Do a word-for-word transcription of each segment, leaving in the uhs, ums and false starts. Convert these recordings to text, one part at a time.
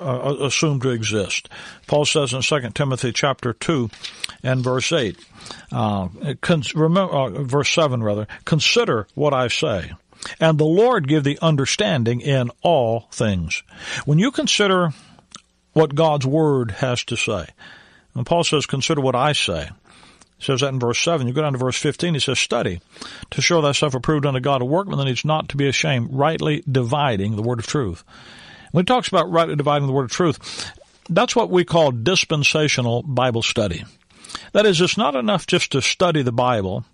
Assumed to exist. Paul says in Second Timothy chapter two and verse eight, uh, cons- remember, uh, verse seven rather, consider what I say, and the Lord give thee understanding in all things. When you consider what God's word has to say, and Paul says, consider what I say. He says that in verse seven. You go down to verse fifteen. He says, study to show thyself approved unto God, a workman that needs not to be ashamed, rightly dividing the word of truth. When he talks about rightly dividing the word of truth, that's what we call dispensational Bible study. That is, it's not enough just to study the Bible.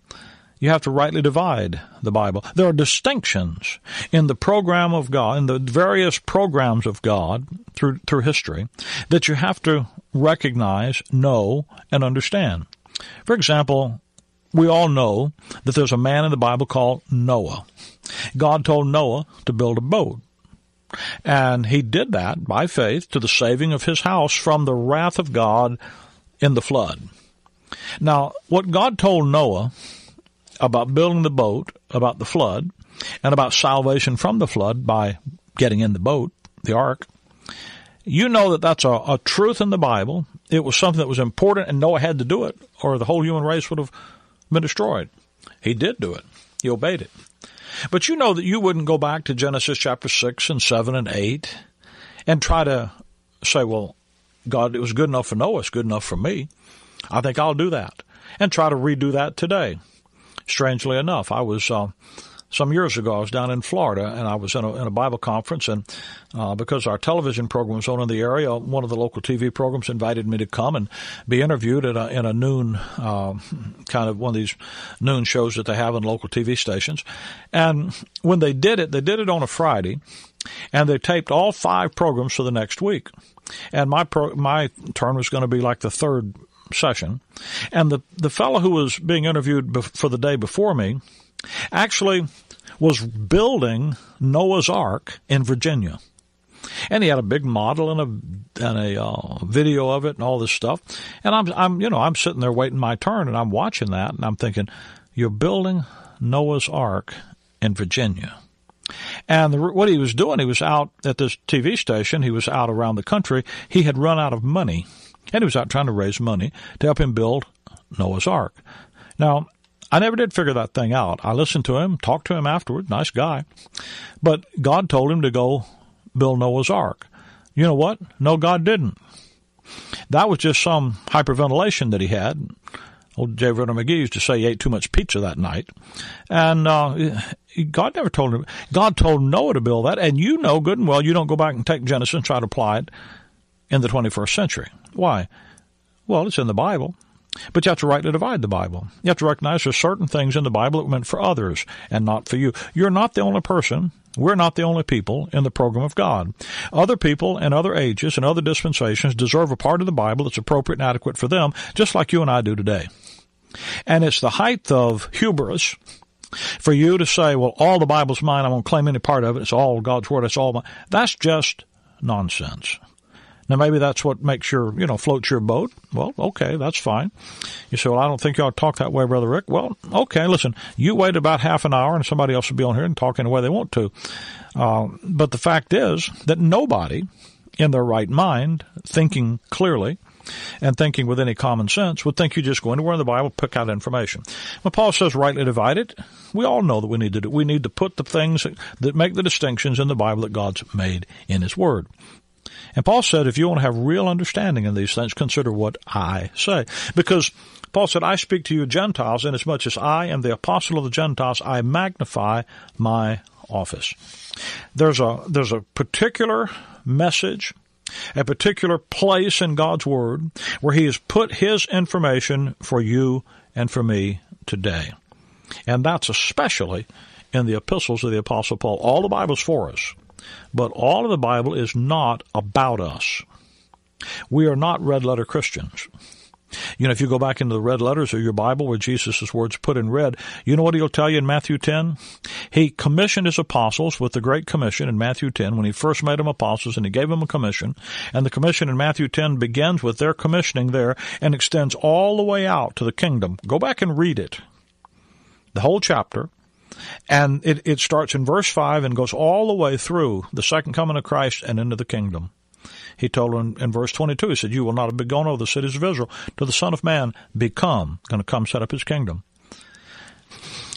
You have to rightly divide the Bible. There are distinctions in the program of God, in the various programs of God through through history, that you have to recognize, know, and understand. For example, we all know that there's a man in the Bible called Noah. God told Noah to build a boat. And he did that by faith to the saving of his house from the wrath of God in the flood. Now, what God told Noah about building the boat, about the flood, and about salvation from the flood by getting in the boat, the ark, you know that that's a, a truth in the Bible. It was something that was important, and Noah had to do it, or the whole human race would have been destroyed. He did do it. He obeyed it. But you know that you wouldn't go back to Genesis chapter six and seven and eight and try to say, well, God, it was good enough for Noah, it's good enough for me. I think I'll do that, and try to redo that today. Strangely enough, I was uh, some years ago, I was down in Florida, and I was in a, in a Bible conference, and uh, because our television program was on in the area, one of the local T V programs invited me to come and be interviewed at a, in a noon, uh, kind of one of these noon shows that they have on local T V stations. And when they did it, they did it on a Friday, and they taped all five programs for the next week. And my pro- my turn was going to be like the third session. And the, the fellow who was being interviewed be- for the day before me actually was building Noah's Ark in Virginia. And he had a big model and a and a uh, video of it and all this stuff. And I'm I'm you know, I'm sitting there waiting my turn, and I'm watching that, and I'm thinking, you're building Noah's Ark in Virginia. And the, what he was doing, he was out at this T V station, he was out around the country, he had run out of money, and he was out trying to raise money to help him build Noah's Ark. Now, I never did figure that thing out. I listened to him, talked to him afterward, nice guy. But God told him to go build Noah's Ark. You know what? No, God didn't. That was just some hyperventilation that he had. Old J. Vernon McGee used to say he ate too much pizza that night. And uh, God never told him. God told Noah to build that, and you know good and well you don't go back and take Genesis and try to apply it in the twenty-first century. Why? Well, it's in the Bible. But you have to rightly divide the Bible. You have to recognize there's certain things in the Bible that were meant for others and not for you. You're not the only person. We're not the only people in the program of God. Other people in other ages and other dispensations deserve a part of the Bible that's appropriate and adequate for them, just like you and I do today. And it's the height of hubris for you to say, well, all the Bible's mine. I won't claim any part of it. It's all God's word. It's all mine. That's just nonsense. Now, maybe that's what makes your, you know, floats your boat. Well, okay, that's fine. You say, well, I don't think you ought to talk that way, Brother Rick. Well, okay, listen, you wait about half an hour and somebody else will be on here and talk in a way they want to. Uh, but the fact is that nobody in their right mind, thinking clearly and thinking with any common sense, would think you just go anywhere in the Bible, pick out information. When Paul says rightly divide it, we all know that we need to do. We need to put the things that make the distinctions in the Bible that God's made in His Word. And Paul said, if you want to have real understanding in these things, consider what I say. Because Paul said, I speak to you Gentiles, inasmuch as I am the apostle of the Gentiles, I magnify my office. There's a, there's a particular message, a particular place in God's Word where He has put His information for you and for me today. And that's especially in the epistles of the Apostle Paul. All the Bible's for us. But all of the Bible is not about us. We are not red-letter Christians. You know, if you go back into the red letters of your Bible where Jesus' words put in red, you know what he'll tell you in Matthew ten? He commissioned his apostles with the Great Commission in Matthew ten when he first made them apostles, and he gave them a commission. And the commission in Matthew ten begins with their commissioning there and extends all the way out to the kingdom. Go back and read it, the whole chapter. And it, it starts in verse five and goes all the way through the second coming of Christ and into the kingdom. He told him in verse twenty-two, he said, you will not have gone over the cities of Israel till the Son of Man become, going to come set up his kingdom.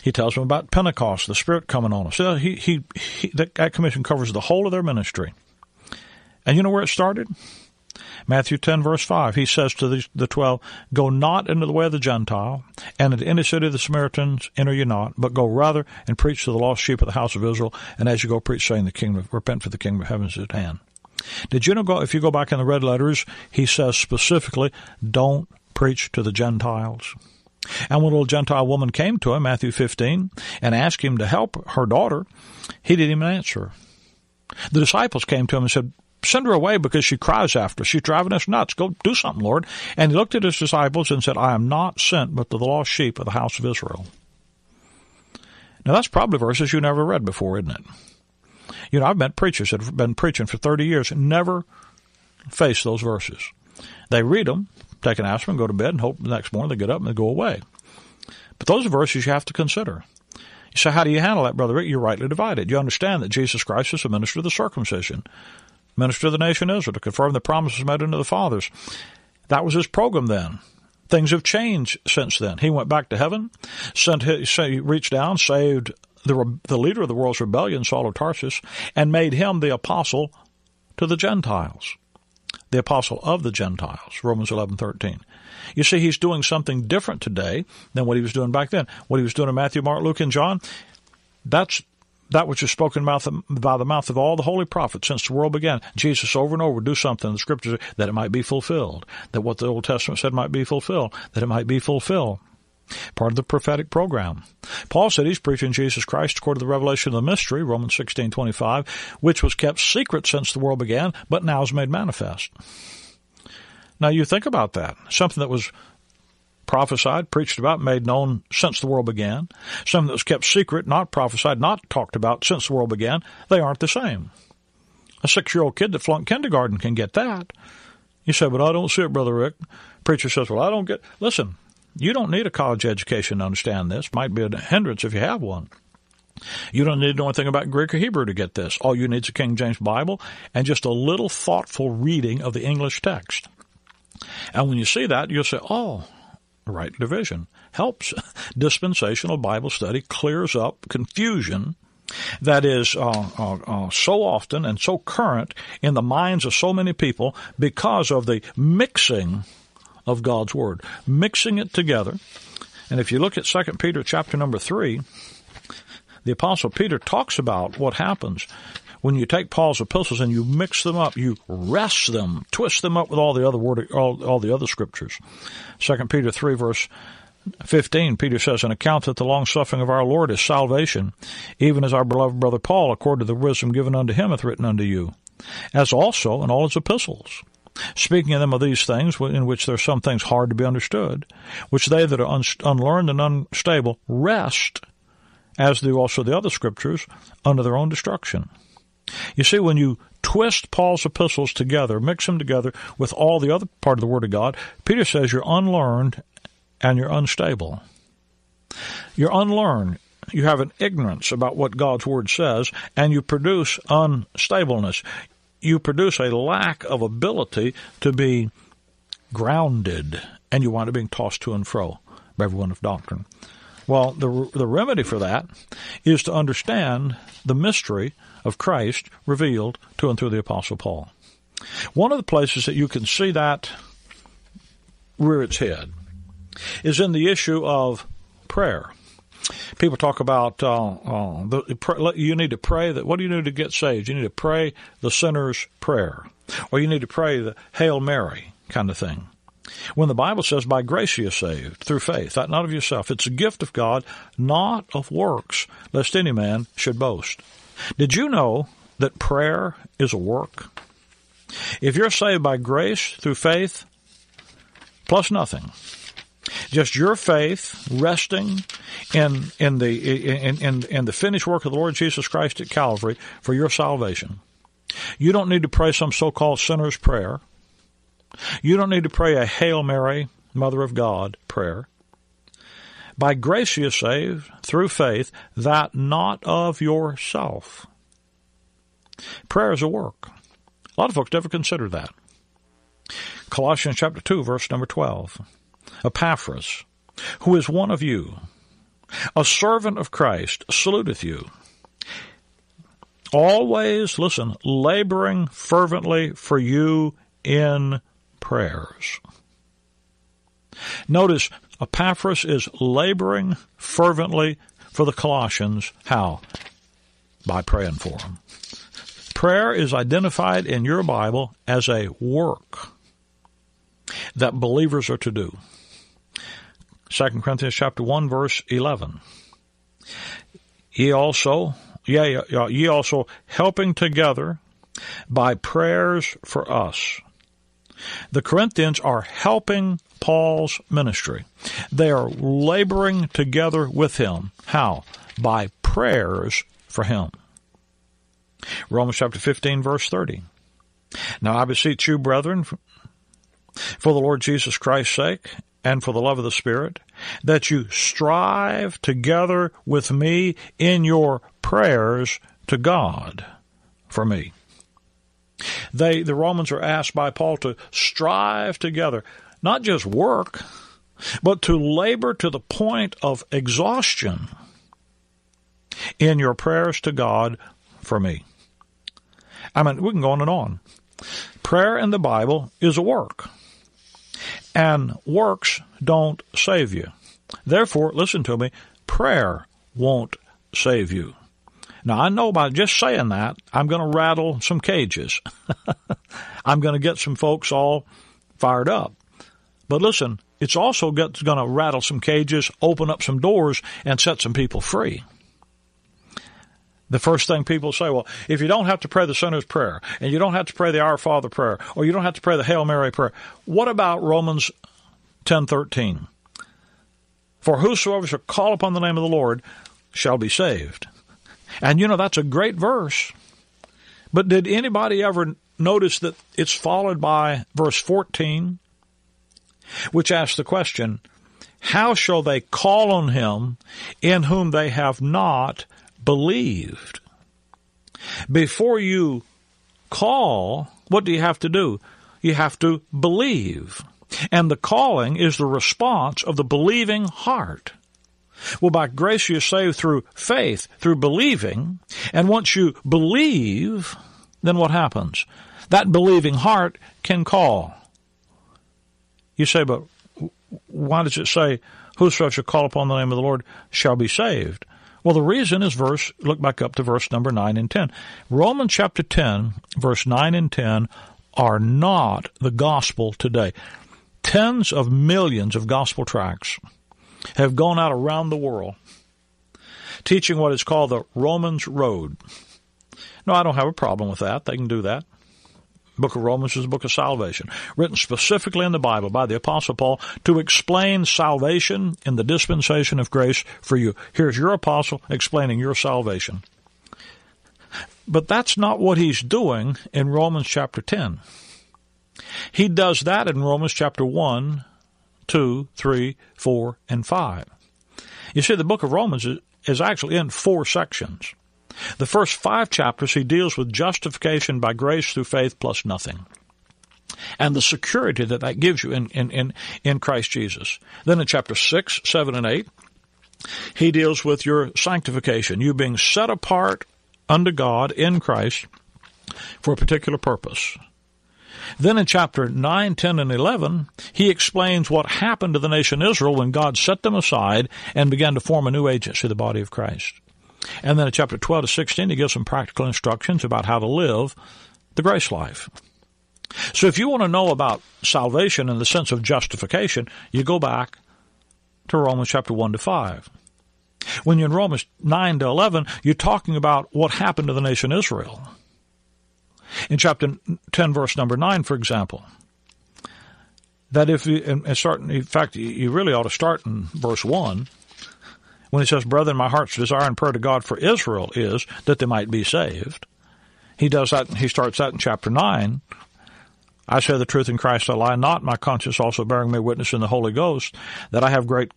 He tells him about Pentecost, the Spirit coming on us. So he, he, he, that commission covers the whole of their ministry. And you know where it started? Matthew ten, verse five. He says to the, the twelve, go not into the way of the Gentile, and into any city of the Samaritans enter ye not, but go rather and preach to the lost sheep of the house of Israel, and as you go preach, saying, the kingdom, repent, for the kingdom of heaven is at hand. Did you know, go, if you go back in the red letters, he says specifically, don't preach to the Gentiles. And when a little Gentile woman came to him, Matthew fifteen, and asked him to help her daughter, he didn't even answer. The disciples came to him and said, send her away because she cries after us. She's driving us nuts. Go do something, Lord. And he looked at his disciples and said, I am not sent but to the lost sheep of the house of Israel. Now, that's probably verses you never read before, isn't it? You know, I've met preachers that have been preaching for thirty years and never face those verses. They read them, take an aspirin, go to bed, and hope the next morning they get up and they go away. But those are verses you have to consider. You say, how do you handle that, Brother Rick? You're rightly divided. You understand that Jesus Christ is the minister of the circumcision, minister of the nation Israel, to confirm the promises made unto the fathers. That was his program then. Things have changed since then. He went back to heaven, sent his, reached down, saved The, the leader of the world's rebellion, Saul of Tarsus, and made him the apostle to the Gentiles, the apostle of the Gentiles, Romans eleven thirteen. You see, he's doing something different today than what he was doing back then. What he was doing in Matthew, Mark, Luke, and John, that's that which is spoken mouth, by the mouth of all the holy prophets since the world began. Jesus over and over do something in the Scriptures that it might be fulfilled, that what the Old Testament said might be fulfilled, that it might be fulfilled. Part of the prophetic program. Paul said he's preaching Jesus Christ according to the revelation of the mystery, Romans sixteen twenty-five, which was kept secret since the world began, but now is made manifest. Now you think about that. Something that was prophesied, preached about, made known since the world began. Something that was kept secret, not prophesied, not talked about since the world began. They aren't the same. A six-year-old kid that flunked kindergarten can get that. You say, but I don't see it, Brother Rick. Preacher says, well, I don't get... Listen, you don't need a college education to understand this. Might be a hindrance if you have one. You don't need to know anything about Greek or Hebrew to get this. All you need is a King James Bible and just a little thoughtful reading of the English text. And when you see that, you'll say, oh, right division helps. Dispensational Bible study clears up confusion that is uh, uh, uh, so often and so current in the minds of so many people because of the mixing of God's Word, mixing it together. And if you look at Second Peter chapter number three, the Apostle Peter talks about what happens when you take Paul's epistles and you mix them up, you wrest them, twist them up with all the other word, all, all the other Scriptures. Second Peter three, verse fifteen, Peter says, "And account that the long-suffering of our Lord is salvation, even as our beloved brother Paul, according to the wisdom given unto him, hath written unto you, as also in all his epistles, speaking in them of these things, in which there are some things hard to be understood, which they that are un- unlearned and unstable rest, as do also the other Scriptures, under their own destruction." You see, when you twist Paul's epistles together, mix them together with all the other part of the Word of God, Peter says you're unlearned and you're unstable. You're unlearned. You have an ignorance about what God's Word says, and you produce unstableness. You produce a lack of ability to be grounded, and you wind up being tossed to and fro by everyone of doctrine. Well, the the remedy for that is to understand the mystery of Christ revealed to and through the Apostle Paul. One of the places that you can see that rear its head is in the issue of prayer. People talk about uh, uh, the, you need to pray that. What do you need to get saved? You need to pray the sinner's prayer, or you need to pray the Hail Mary kind of thing. When the Bible says, "By grace you are saved through faith, that not of yourself; it's a gift of God, not of works, lest any man should boast." Did you know that prayer is a work. If you're saved by grace through faith, plus nothing, just your faith resting in in the in, in in the finished work of the Lord Jesus Christ at Calvary for your salvation. You don't need to pray some so-called sinner's prayer. You don't need to pray a Hail Mary, Mother of God prayer. By grace you are saved through faith, that not of yourself. Prayer is a work. A lot of folks never consider that. Colossians chapter two, verse number twelve. Epaphras, who is one of you, a servant of Christ, saluteth you, always, listen, laboring fervently for you in prayers. Notice, Epaphras is laboring fervently for the Colossians. How? By praying for them. Prayer is identified in your Bible as a work that believers are to do. Second Corinthians chapter one, verse eleven. Ye also, yea, ye also helping together by prayers for us. The Corinthians are helping Paul's ministry. They are laboring together with him. How? By prayers for him. Romans chapter fifteen, verse thirty. Now I beseech you, brethren, for the Lord Jesus Christ's sake, and for the love of the Spirit, that you strive together with me in your prayers to God for me. They, the Romans are asked by Paul to strive together, not just work, but to labor to the point of exhaustion in your prayers to God for me. I mean, we can go on and on. Prayer in the Bible is a work, and works don't save you. Therefore, listen to me, prayer won't save you. Now, I know by just saying that, I'm going to rattle some cages. I'm going to get some folks all fired up. But listen, it's also going to rattle some cages, open up some doors, and set some people free. The first thing people say, well, if you don't have to pray the sinner's prayer, and you don't have to pray the Our Father prayer, or you don't have to pray the Hail Mary prayer, what about Romans ten thirteen? For whosoever shall call upon the name of the Lord shall be saved. And, you know, that's a great verse. But did anybody ever notice that it's followed by verse fourteen, which asks the question, how shall they call on him in whom they have not believed? Before you call, what do you have to do? You have to believe. And the calling is the response of the believing heart. Well, by grace you're saved through faith, through believing. And once you believe, then what happens? That believing heart can call. You say, but why does it say, whosoever shall call upon the name of the Lord shall be saved? Well, the reason is verse, look back up to verse number nine and ten. Romans chapter ten, verse nine and ten are not the gospel today. Tens of millions of gospel tracts have gone out around the world teaching what is called the Romans Road. No, I don't have a problem with that. They can do that. Book of Romans is a book of salvation, written specifically in the Bible by the Apostle Paul to explain salvation in the dispensation of grace for you. Here's your apostle explaining your salvation. But that's not what he's doing in Romans chapter ten. He does that in Romans chapter one, two, three, four, and five. You see, the book of Romans is actually in four sections. The first five chapters, he deals with justification by grace through faith plus nothing, and the security that that gives you in, in, in, in Christ Jesus. Then in chapter six, seven, and eight, he deals with your sanctification, you being set apart unto God in Christ for a particular purpose. Then in chapter nine, ten, and eleven, he explains what happened to the nation Israel when God set them aside and began to form a new agency, the body of Christ. And then in chapter twelve to sixteen, he gives some practical instructions about how to live the grace life. So if you want to know about salvation in the sense of justification, you go back to Romans chapter one to five. When you're in Romans nine to eleven, you're talking about what happened to the nation Israel. In chapter ten, verse number nine, for example, that if you and start, in fact, you really ought to start in verse one, when it says, "Brethren, my heart's desire and prayer to God for Israel is that they might be saved." He does that, he starts that in chapter nine. "I say the truth in Christ, I lie not, my conscience also bearing me witness in the Holy Ghost, that I have great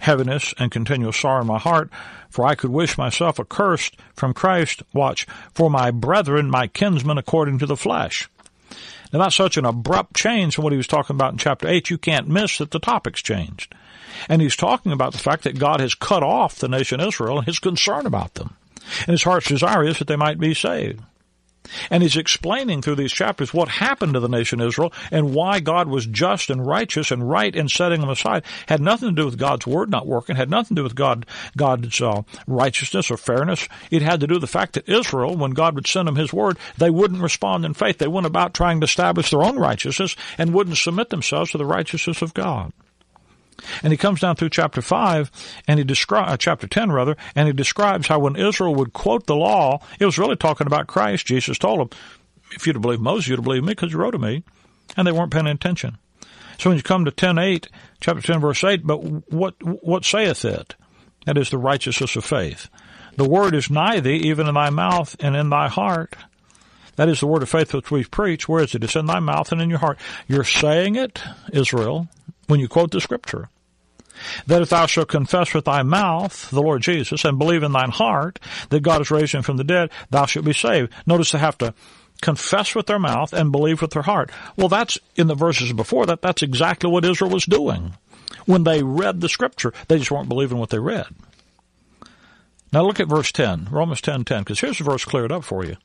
heaviness and continual sorrow in my heart, for I could wish myself accursed from Christ," watch, "for my brethren, my kinsmen, according to the flesh." Now, that's such an abrupt change from what he was talking about in chapter eight. You can't miss that the topic's changed. And he's talking about the fact that God has cut off the nation Israel and his concern about them. And his heart's desire is that they might be saved. And he's explaining through these chapters what happened to the nation Israel and why God was just and righteous and right in setting them aside. Had nothing to do with God's word not working. Had nothing to do with God, God's uh, righteousness or fairness. It had to do with the fact that Israel, when God would send them his word, they wouldn't respond in faith. They went about trying to establish their own righteousness and wouldn't submit themselves to the righteousness of God. And he comes down through chapter five, and he describes uh, chapter ten rather, and he describes how when Israel would quote the law, it was really talking about Christ. Jesus told them, "If you'd have believed Moses, you'd have believed me, because you wrote to me," and they weren't paying attention. So when you come to ten eight, chapter ten verse eight, "But what what saith it?" That is the righteousness of faith. "The word is nigh thee, even in thy mouth and in thy heart." That is the word of faith which we preach. Where is it? It's in thy mouth and in your heart. You're saying it, Israel, when you quote the scripture, that if thou shalt confess with thy mouth the Lord Jesus and believe in thine heart that God is raised him from the dead, thou shalt be saved. Notice they have to confess with their mouth and believe with their heart. Well, that's in the verses before that. That's exactly what Israel was doing when they read the scripture. They just weren't believing what they read. Now look at verse ten, Romans ten ten, because here's the verse cleared up for you.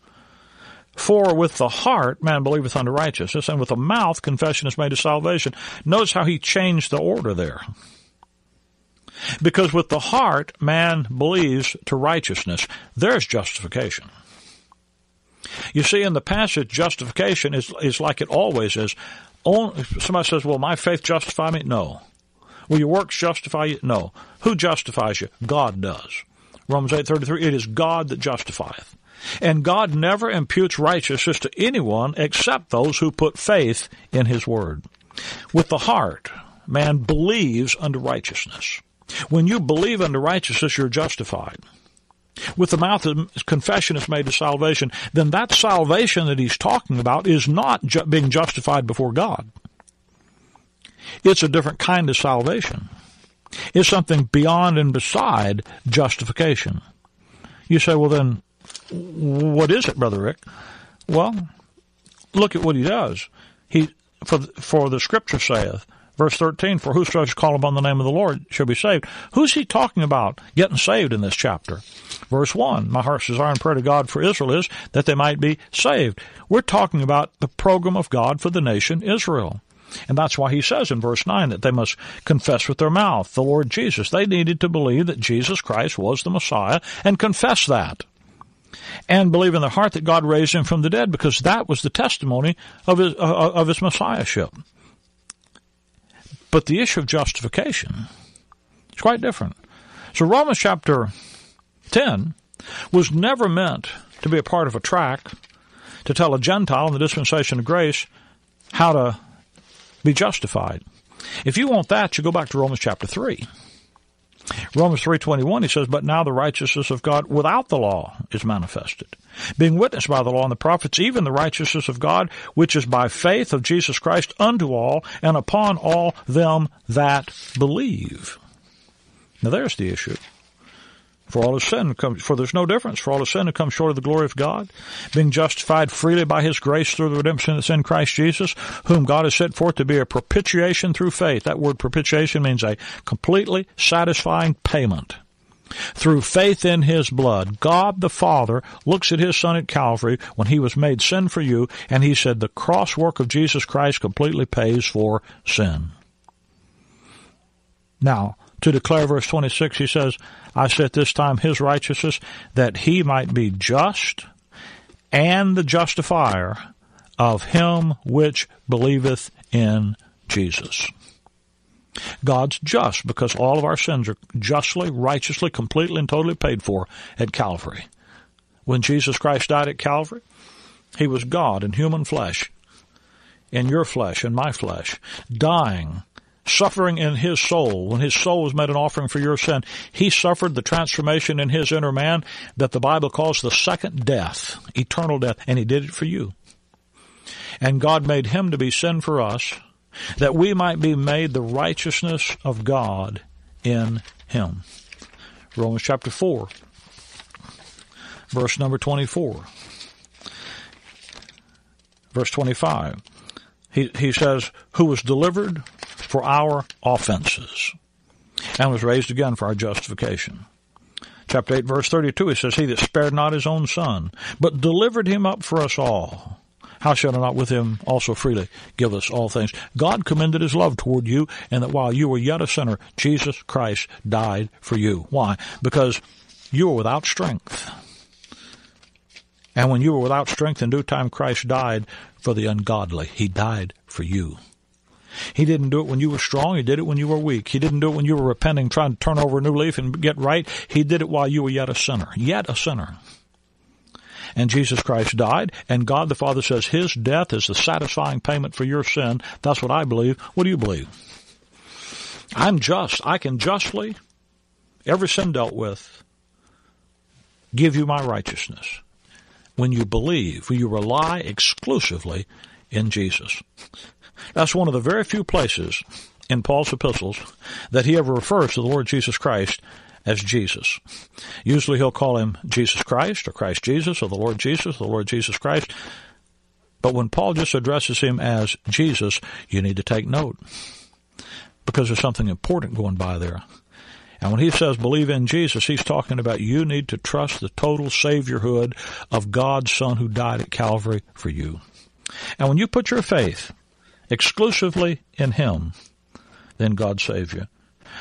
"For with the heart man believeth unto righteousness, and with the mouth confession is made to salvation." Notice how he changed the order there. Because with the heart man believes to righteousness. There's justification. You see, in the passage, justification is, is like it always is. Somebody says, "Will my faith justify me?" No. "Will your works justify you?" No. Who justifies you? God does. Romans eight thirty-three, "It is God that justifieth." And God never imputes righteousness to anyone except those who put faith in his word. With the heart, man believes unto righteousness. When you believe unto righteousness, you're justified. With the mouth, confession is made to salvation. Then that salvation that he's talking about is not ju- being justified before God. It's a different kind of salvation. It's something beyond and beside justification. You say, "Well, then, what is it, Brother Rick?" Well, look at what he does. He for for the scripture saith, verse thirteen, "For whosoever shall call upon the name of the Lord shall be saved." Who's he talking about getting saved in this chapter? Verse one, "My heart's desire and prayer to God for Israel is that they might be saved." We're talking about the program of God for the nation Israel. And that's why he says in verse nine that they must confess with their mouth the Lord Jesus. They needed to believe that Jesus Christ was the Messiah and confess that, and believe in their heart that God raised him from the dead, because that was the testimony of his, uh, of his messiahship. But the issue of justification is quite different. So Romans chapter ten was never meant to be a part of a tract to tell a Gentile in the dispensation of grace how to be justified. If you want that, you go back to Romans chapter three. Romans three twenty-one, he says, "But now the righteousness of God without the law is manifested, being witnessed by the law and the prophets, even the righteousness of God, which is by faith of Jesus Christ unto all, and upon all them that believe." Now there's the issue. For all of sin comes, for there's no difference. For all of sin that comes short of the glory of God, being justified freely by his grace through the redemption that's in Christ Jesus, whom God has set forth to be a propitiation through faith. That word propitiation means a completely satisfying payment. Through faith in his blood, God the Father looks at his Son at Calvary when he was made sin for you, and he said the cross work of Jesus Christ completely pays for sin. Now, to declare, verse twenty-six, he says, "I set this time his righteousness, that he might be just, and the justifier of him which believeth in Jesus." God's just, because all of our sins are justly, righteously, completely, and totally paid for at Calvary. When Jesus Christ died at Calvary, He was God in human flesh, in your flesh, in my flesh, dying, suffering in his soul. When his soul was made an offering for your sin, he suffered the transformation in his inner man that the Bible calls the second death, eternal death, and he did it for you. And God made him to be sin for us, that we might be made the righteousness of God in him. Romans chapter four, verse number twenty-four. Verse twenty-five, he, he says, who was delivered for our offenses and was raised again for our justification. Chapter eight, verse thirty-two, he says, he that spared not his own son, but delivered him up for us all, how shall I not with him also freely give us all things? God commended his love toward you, and that while you were yet a sinner, Jesus Christ died for you. Why? Because you were without strength. And when you were without strength, in due time Christ died for the ungodly. He died for you. He didn't do it when you were strong. He did it when you were weak. He didn't do it when you were repenting, trying to turn over a new leaf and get right. He did it while you were yet a sinner. Yet a sinner. And Jesus Christ died, and God the Father says his death is the satisfying payment for your sin. That's what I believe. What do you believe? I'm just. I can justly, every sin dealt with, give you my righteousness. When you believe, when you rely exclusively in Jesus. That's one of the very few places in Paul's epistles that he ever refers to the Lord Jesus Christ as Jesus. Usually he'll call him Jesus Christ or Christ Jesus or the Lord Jesus or the Lord Jesus Christ. But when Paul just addresses him as Jesus, you need to take note because there's something important going by there. And when he says believe in Jesus, he's talking about you need to trust the total saviorhood of God's Son who died at Calvary for you. And when you put your faith exclusively in him, then God saves you.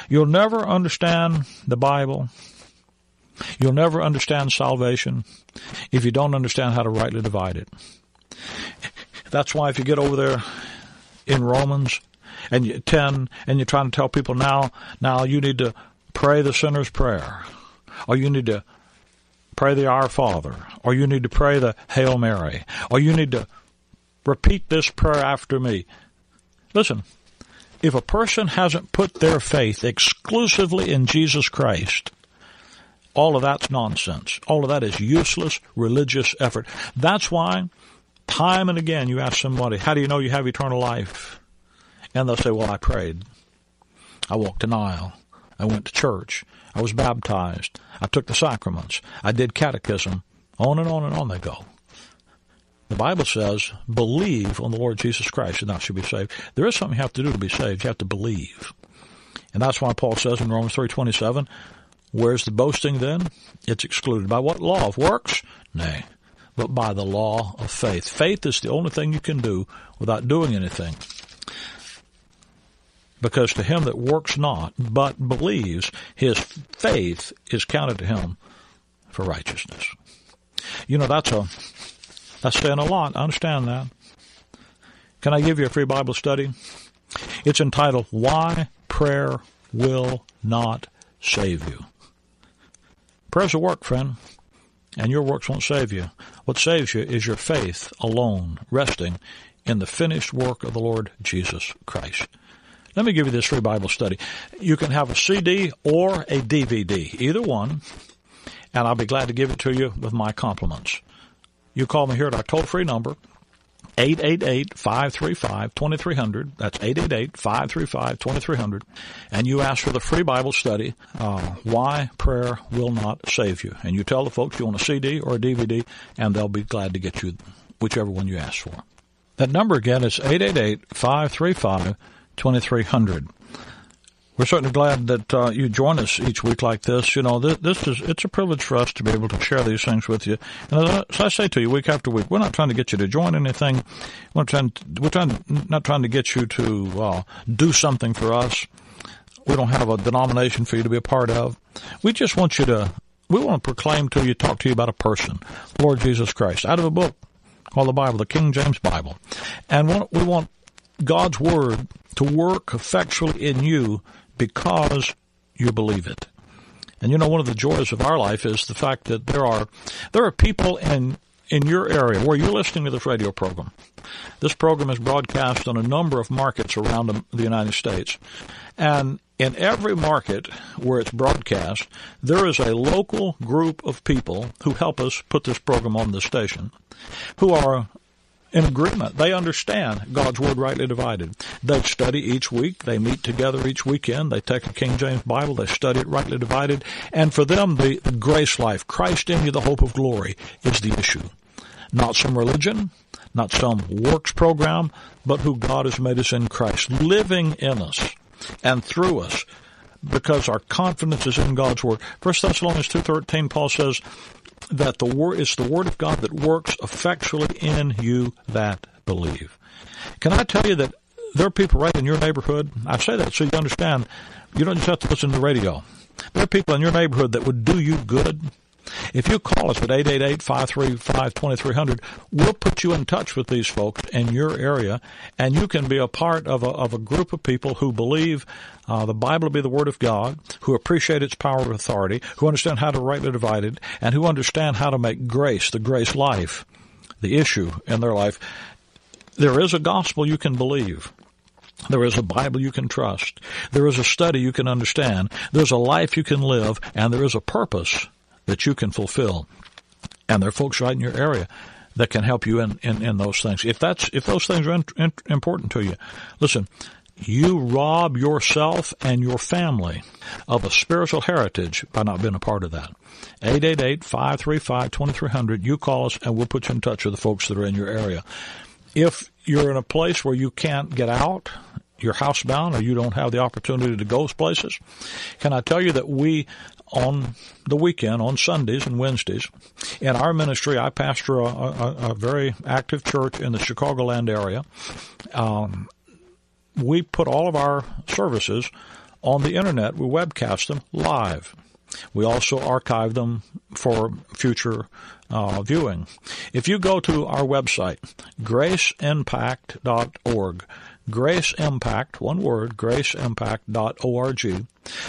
You'll never understand the Bible. You'll never understand salvation if you don't understand how to rightly divide it. That's why if you get over there in Romans and you ten and you're trying to tell people now, now you need to pray the sinner's prayer, or you need to pray the Our Father, or you need to pray the Hail Mary, or you need to repeat this prayer after me. Listen, if a person hasn't put their faith exclusively in Jesus Christ, all of that's nonsense. All of that is useless religious effort. That's why time and again you ask somebody, how do you know you have eternal life? And they'll say, well, I prayed. I walked an aisle. I went to church. I was baptized. I took the sacraments. I did catechism. On and on and on they go. The Bible says, believe on the Lord Jesus Christ and thou shalt be saved. There is something you have to do to be saved. You have to believe. And that's why Paul says in Romans three twenty-seven, where's the boasting then? It's excluded. By what law? Of works? Nay, but by the law of faith. Faith is the only thing you can do without doing anything. Because to him that works not, but believes, his faith is counted to him for righteousness. You know, that's a that's saying a lot. I understand that. Can I give you a free Bible study? It's entitled, Why Prayer Will Not Save You. Prayer's a work, friend, and your works won't save you. What saves you is your faith alone, resting in the finished work of the Lord Jesus Christ. Let me give you this free Bible study. You can have a C D or a D V D, either one, and I'll be glad to give it to you with my compliments. You call me here at our toll-free number, eight eight eight, five three five, two three zero zero. That's eight eight eight, five three five, two three zero zero. And you ask for the free Bible study, uh, Why Prayer Will Not Save You. And you tell the folks you want a C D or a D V D, and they'll be glad to get you whichever one you ask for. That number again is eight eight eight, five three five, two three zero zero. twenty-three hundred. We're certainly glad that uh, you join us each week like this. You know, this, this is it's a privilege for us to be able to share these things with you. And as I, as I say to you week after week, we're not trying to get you to join anything. We're, trying to, we're trying, not trying to get you to uh, do something for us. We don't have a denomination for you to be a part of. We just want you to, we want to proclaim to you, talk to you about a person, Lord Jesus Christ, out of a book called the Bible, the King James Bible. And we want God's Word to work effectually in you because you believe it. And you know, one of the joys of our life is the fact that there are there are people in in your area where you're listening to this radio program. This program is broadcast on a number of markets around the United States. And in every market where it's broadcast, there is a local group of people who help us put this program on the station, who are in agreement. They understand God's Word rightly divided. They study each week. They meet together each weekend. They take the King James Bible. They study it rightly divided. And for them, the grace life, Christ in you, the hope of glory, is the issue. Not some religion, not some works program, but who God has made us in Christ, living in us and through us, because our confidence is in God's Word. First Thessalonians two thirteen, Paul says that the word is the Word of God that works effectually in you that believe. Can I tell you that there are people right in your neighborhood? I say that so you understand. You don't just have to listen to the radio. There are people in your neighborhood that would do you good. If you call us at eight eight eight, five three five, two three zero zero, we'll put you in touch with these folks in your area, and you can be a part of a, of a group of people who believe uh, the Bible to be the Word of God, who appreciate its power and authority, who understand how to rightly divide it, and who understand how to make grace, the grace life, the issue in their life. There is a gospel you can believe. There is a Bible you can trust. There is a study you can understand. There's a life you can live, and there is a purpose that you can fulfill, and there are folks right in your area that can help you in, in, in those things. If that's if those things are in, in, important to you, listen. You rob yourself and your family of a spiritual heritage by not being a part of that. eight eight eight, five three five, two three zero zero. You call us, and we'll put you in touch with the folks that are in your area. If you're in a place where you can't get out, you're housebound, or you don't have the opportunity to go places, can I tell you that we, on the weekend, on Sundays and Wednesdays, in our ministry, I pastor a, a, a very active church in the Chicagoland area. Um, we put all of our services on the Internet. We webcast them live. We also archive them for future uh, viewing. If you go to our website, grace impact dot org, GraceImpact, one word, grace impact dot org,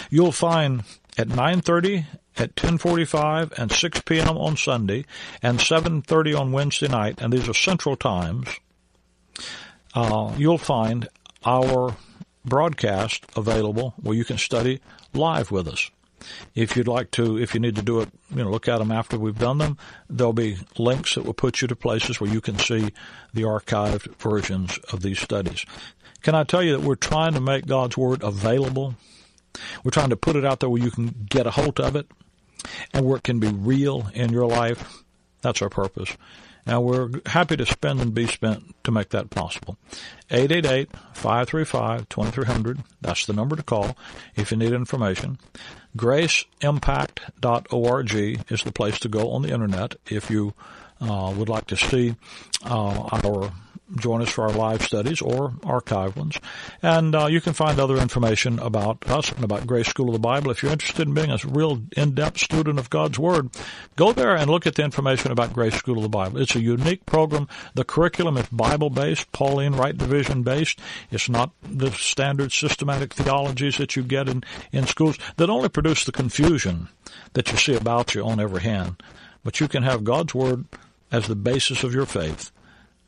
you'll find at nine thirty, at ten forty-five, and six p.m. on Sunday, and seven thirty on Wednesday night, and these are central times, uh, you'll find our broadcast available where you can study live with us. If you'd like to, if you need to do it, you know, look at them after we've done them. There'll be links that will put you to places where you can see the archived versions of these studies. Can I tell you that we're trying to make God's Word available? We're trying to put it out there where you can get a hold of it and where it can be real in your life. That's our purpose. And we're happy to spend and be spent to make that possible. eight eight eight, five three five, two three zero zero. That's the number to call if you need information. grace impact dot org is the place to go on the Internet if you uh, would like to see uh, our join us for our live studies or archive ones. And uh, you can find other information about us and about Grace School of the Bible. If you're interested in being a real in-depth student of God's Word, go there and look at the information about Grace School of the Bible. It's a unique program. The curriculum is Bible-based, Pauline right division-based. It's not the standard systematic theologies that you get in, in schools that only produce the confusion that you see about you on every hand. But you can have God's Word as the basis of your faith.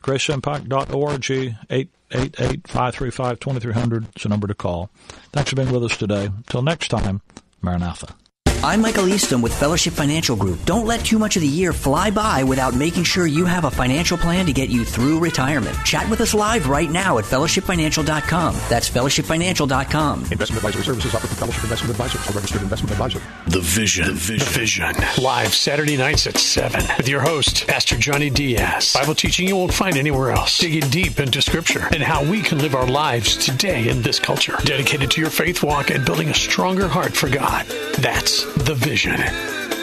grace impact dot org, eight eight eight, five three five, two three zero zero is the number to call. Thanks for being with us today. Till next time, Maranatha. I'm Michael Easton with Fellowship Financial Group. Don't let too much of the year fly by without making sure you have a financial plan to get you through retirement. Chat with us live right now at fellowship financial dot com. That's fellowship financial dot com. Investment advisory services offered through Fellowship Investment Advisors, a registered investment advisor. The Vision. The Vision. Live Saturday nights at seven with your host, Pastor Johnny Diaz. Bible teaching you won't find anywhere else. Digging deep into Scripture and how we can live our lives today in this culture. Dedicated to your faith walk and building a stronger heart for God. That's The Vision.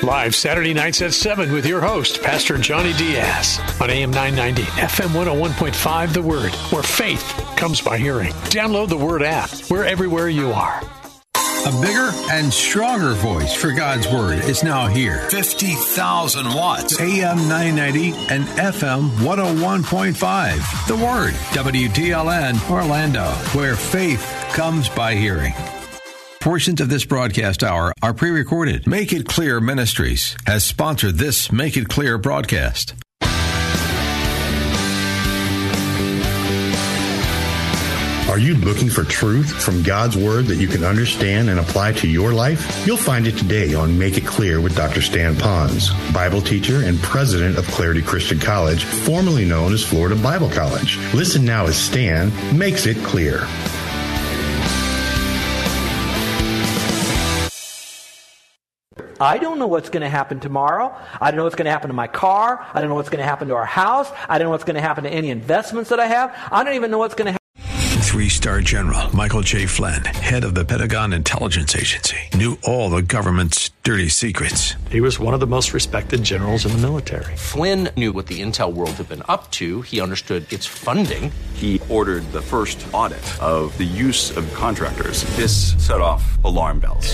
Live Saturday nights at seven with your host, Pastor Johnny Diaz, on A M nine ninety, F M one oh one point five, The Word, where faith comes by hearing. Download the Word app. We're everywhere you are. A bigger and stronger voice for God's Word is now here. fifty thousand watts. A M nine ninety and F M one oh one point five. The Word, W T L N, Orlando, where faith comes by hearing. Portions of this broadcast hour are pre-recorded. Make It Clear Ministries has sponsored this Make It Clear broadcast. Are you looking for truth from God's Word that you can understand and apply to your life? You'll find it today on Make It Clear with Doctor Stan Pons, Bible teacher and president of Clarity Christian College, formerly known as Florida Bible College. Listen now as Stan makes it clear. I don't know what's going to happen tomorrow. I don't know what's going to happen to my car. I don't know what's going to happen to our house. I don't know what's going to happen to any investments that I have. I don't even know what's going to happen. Three-star General Michael J. Flynn, head of the Pentagon Intelligence Agency, knew all the government's dirty secrets. He was one of the most respected generals in the military. Flynn knew what the intel world had been up to. He understood its funding. He ordered the first audit of the use of contractors. This set off alarm bells.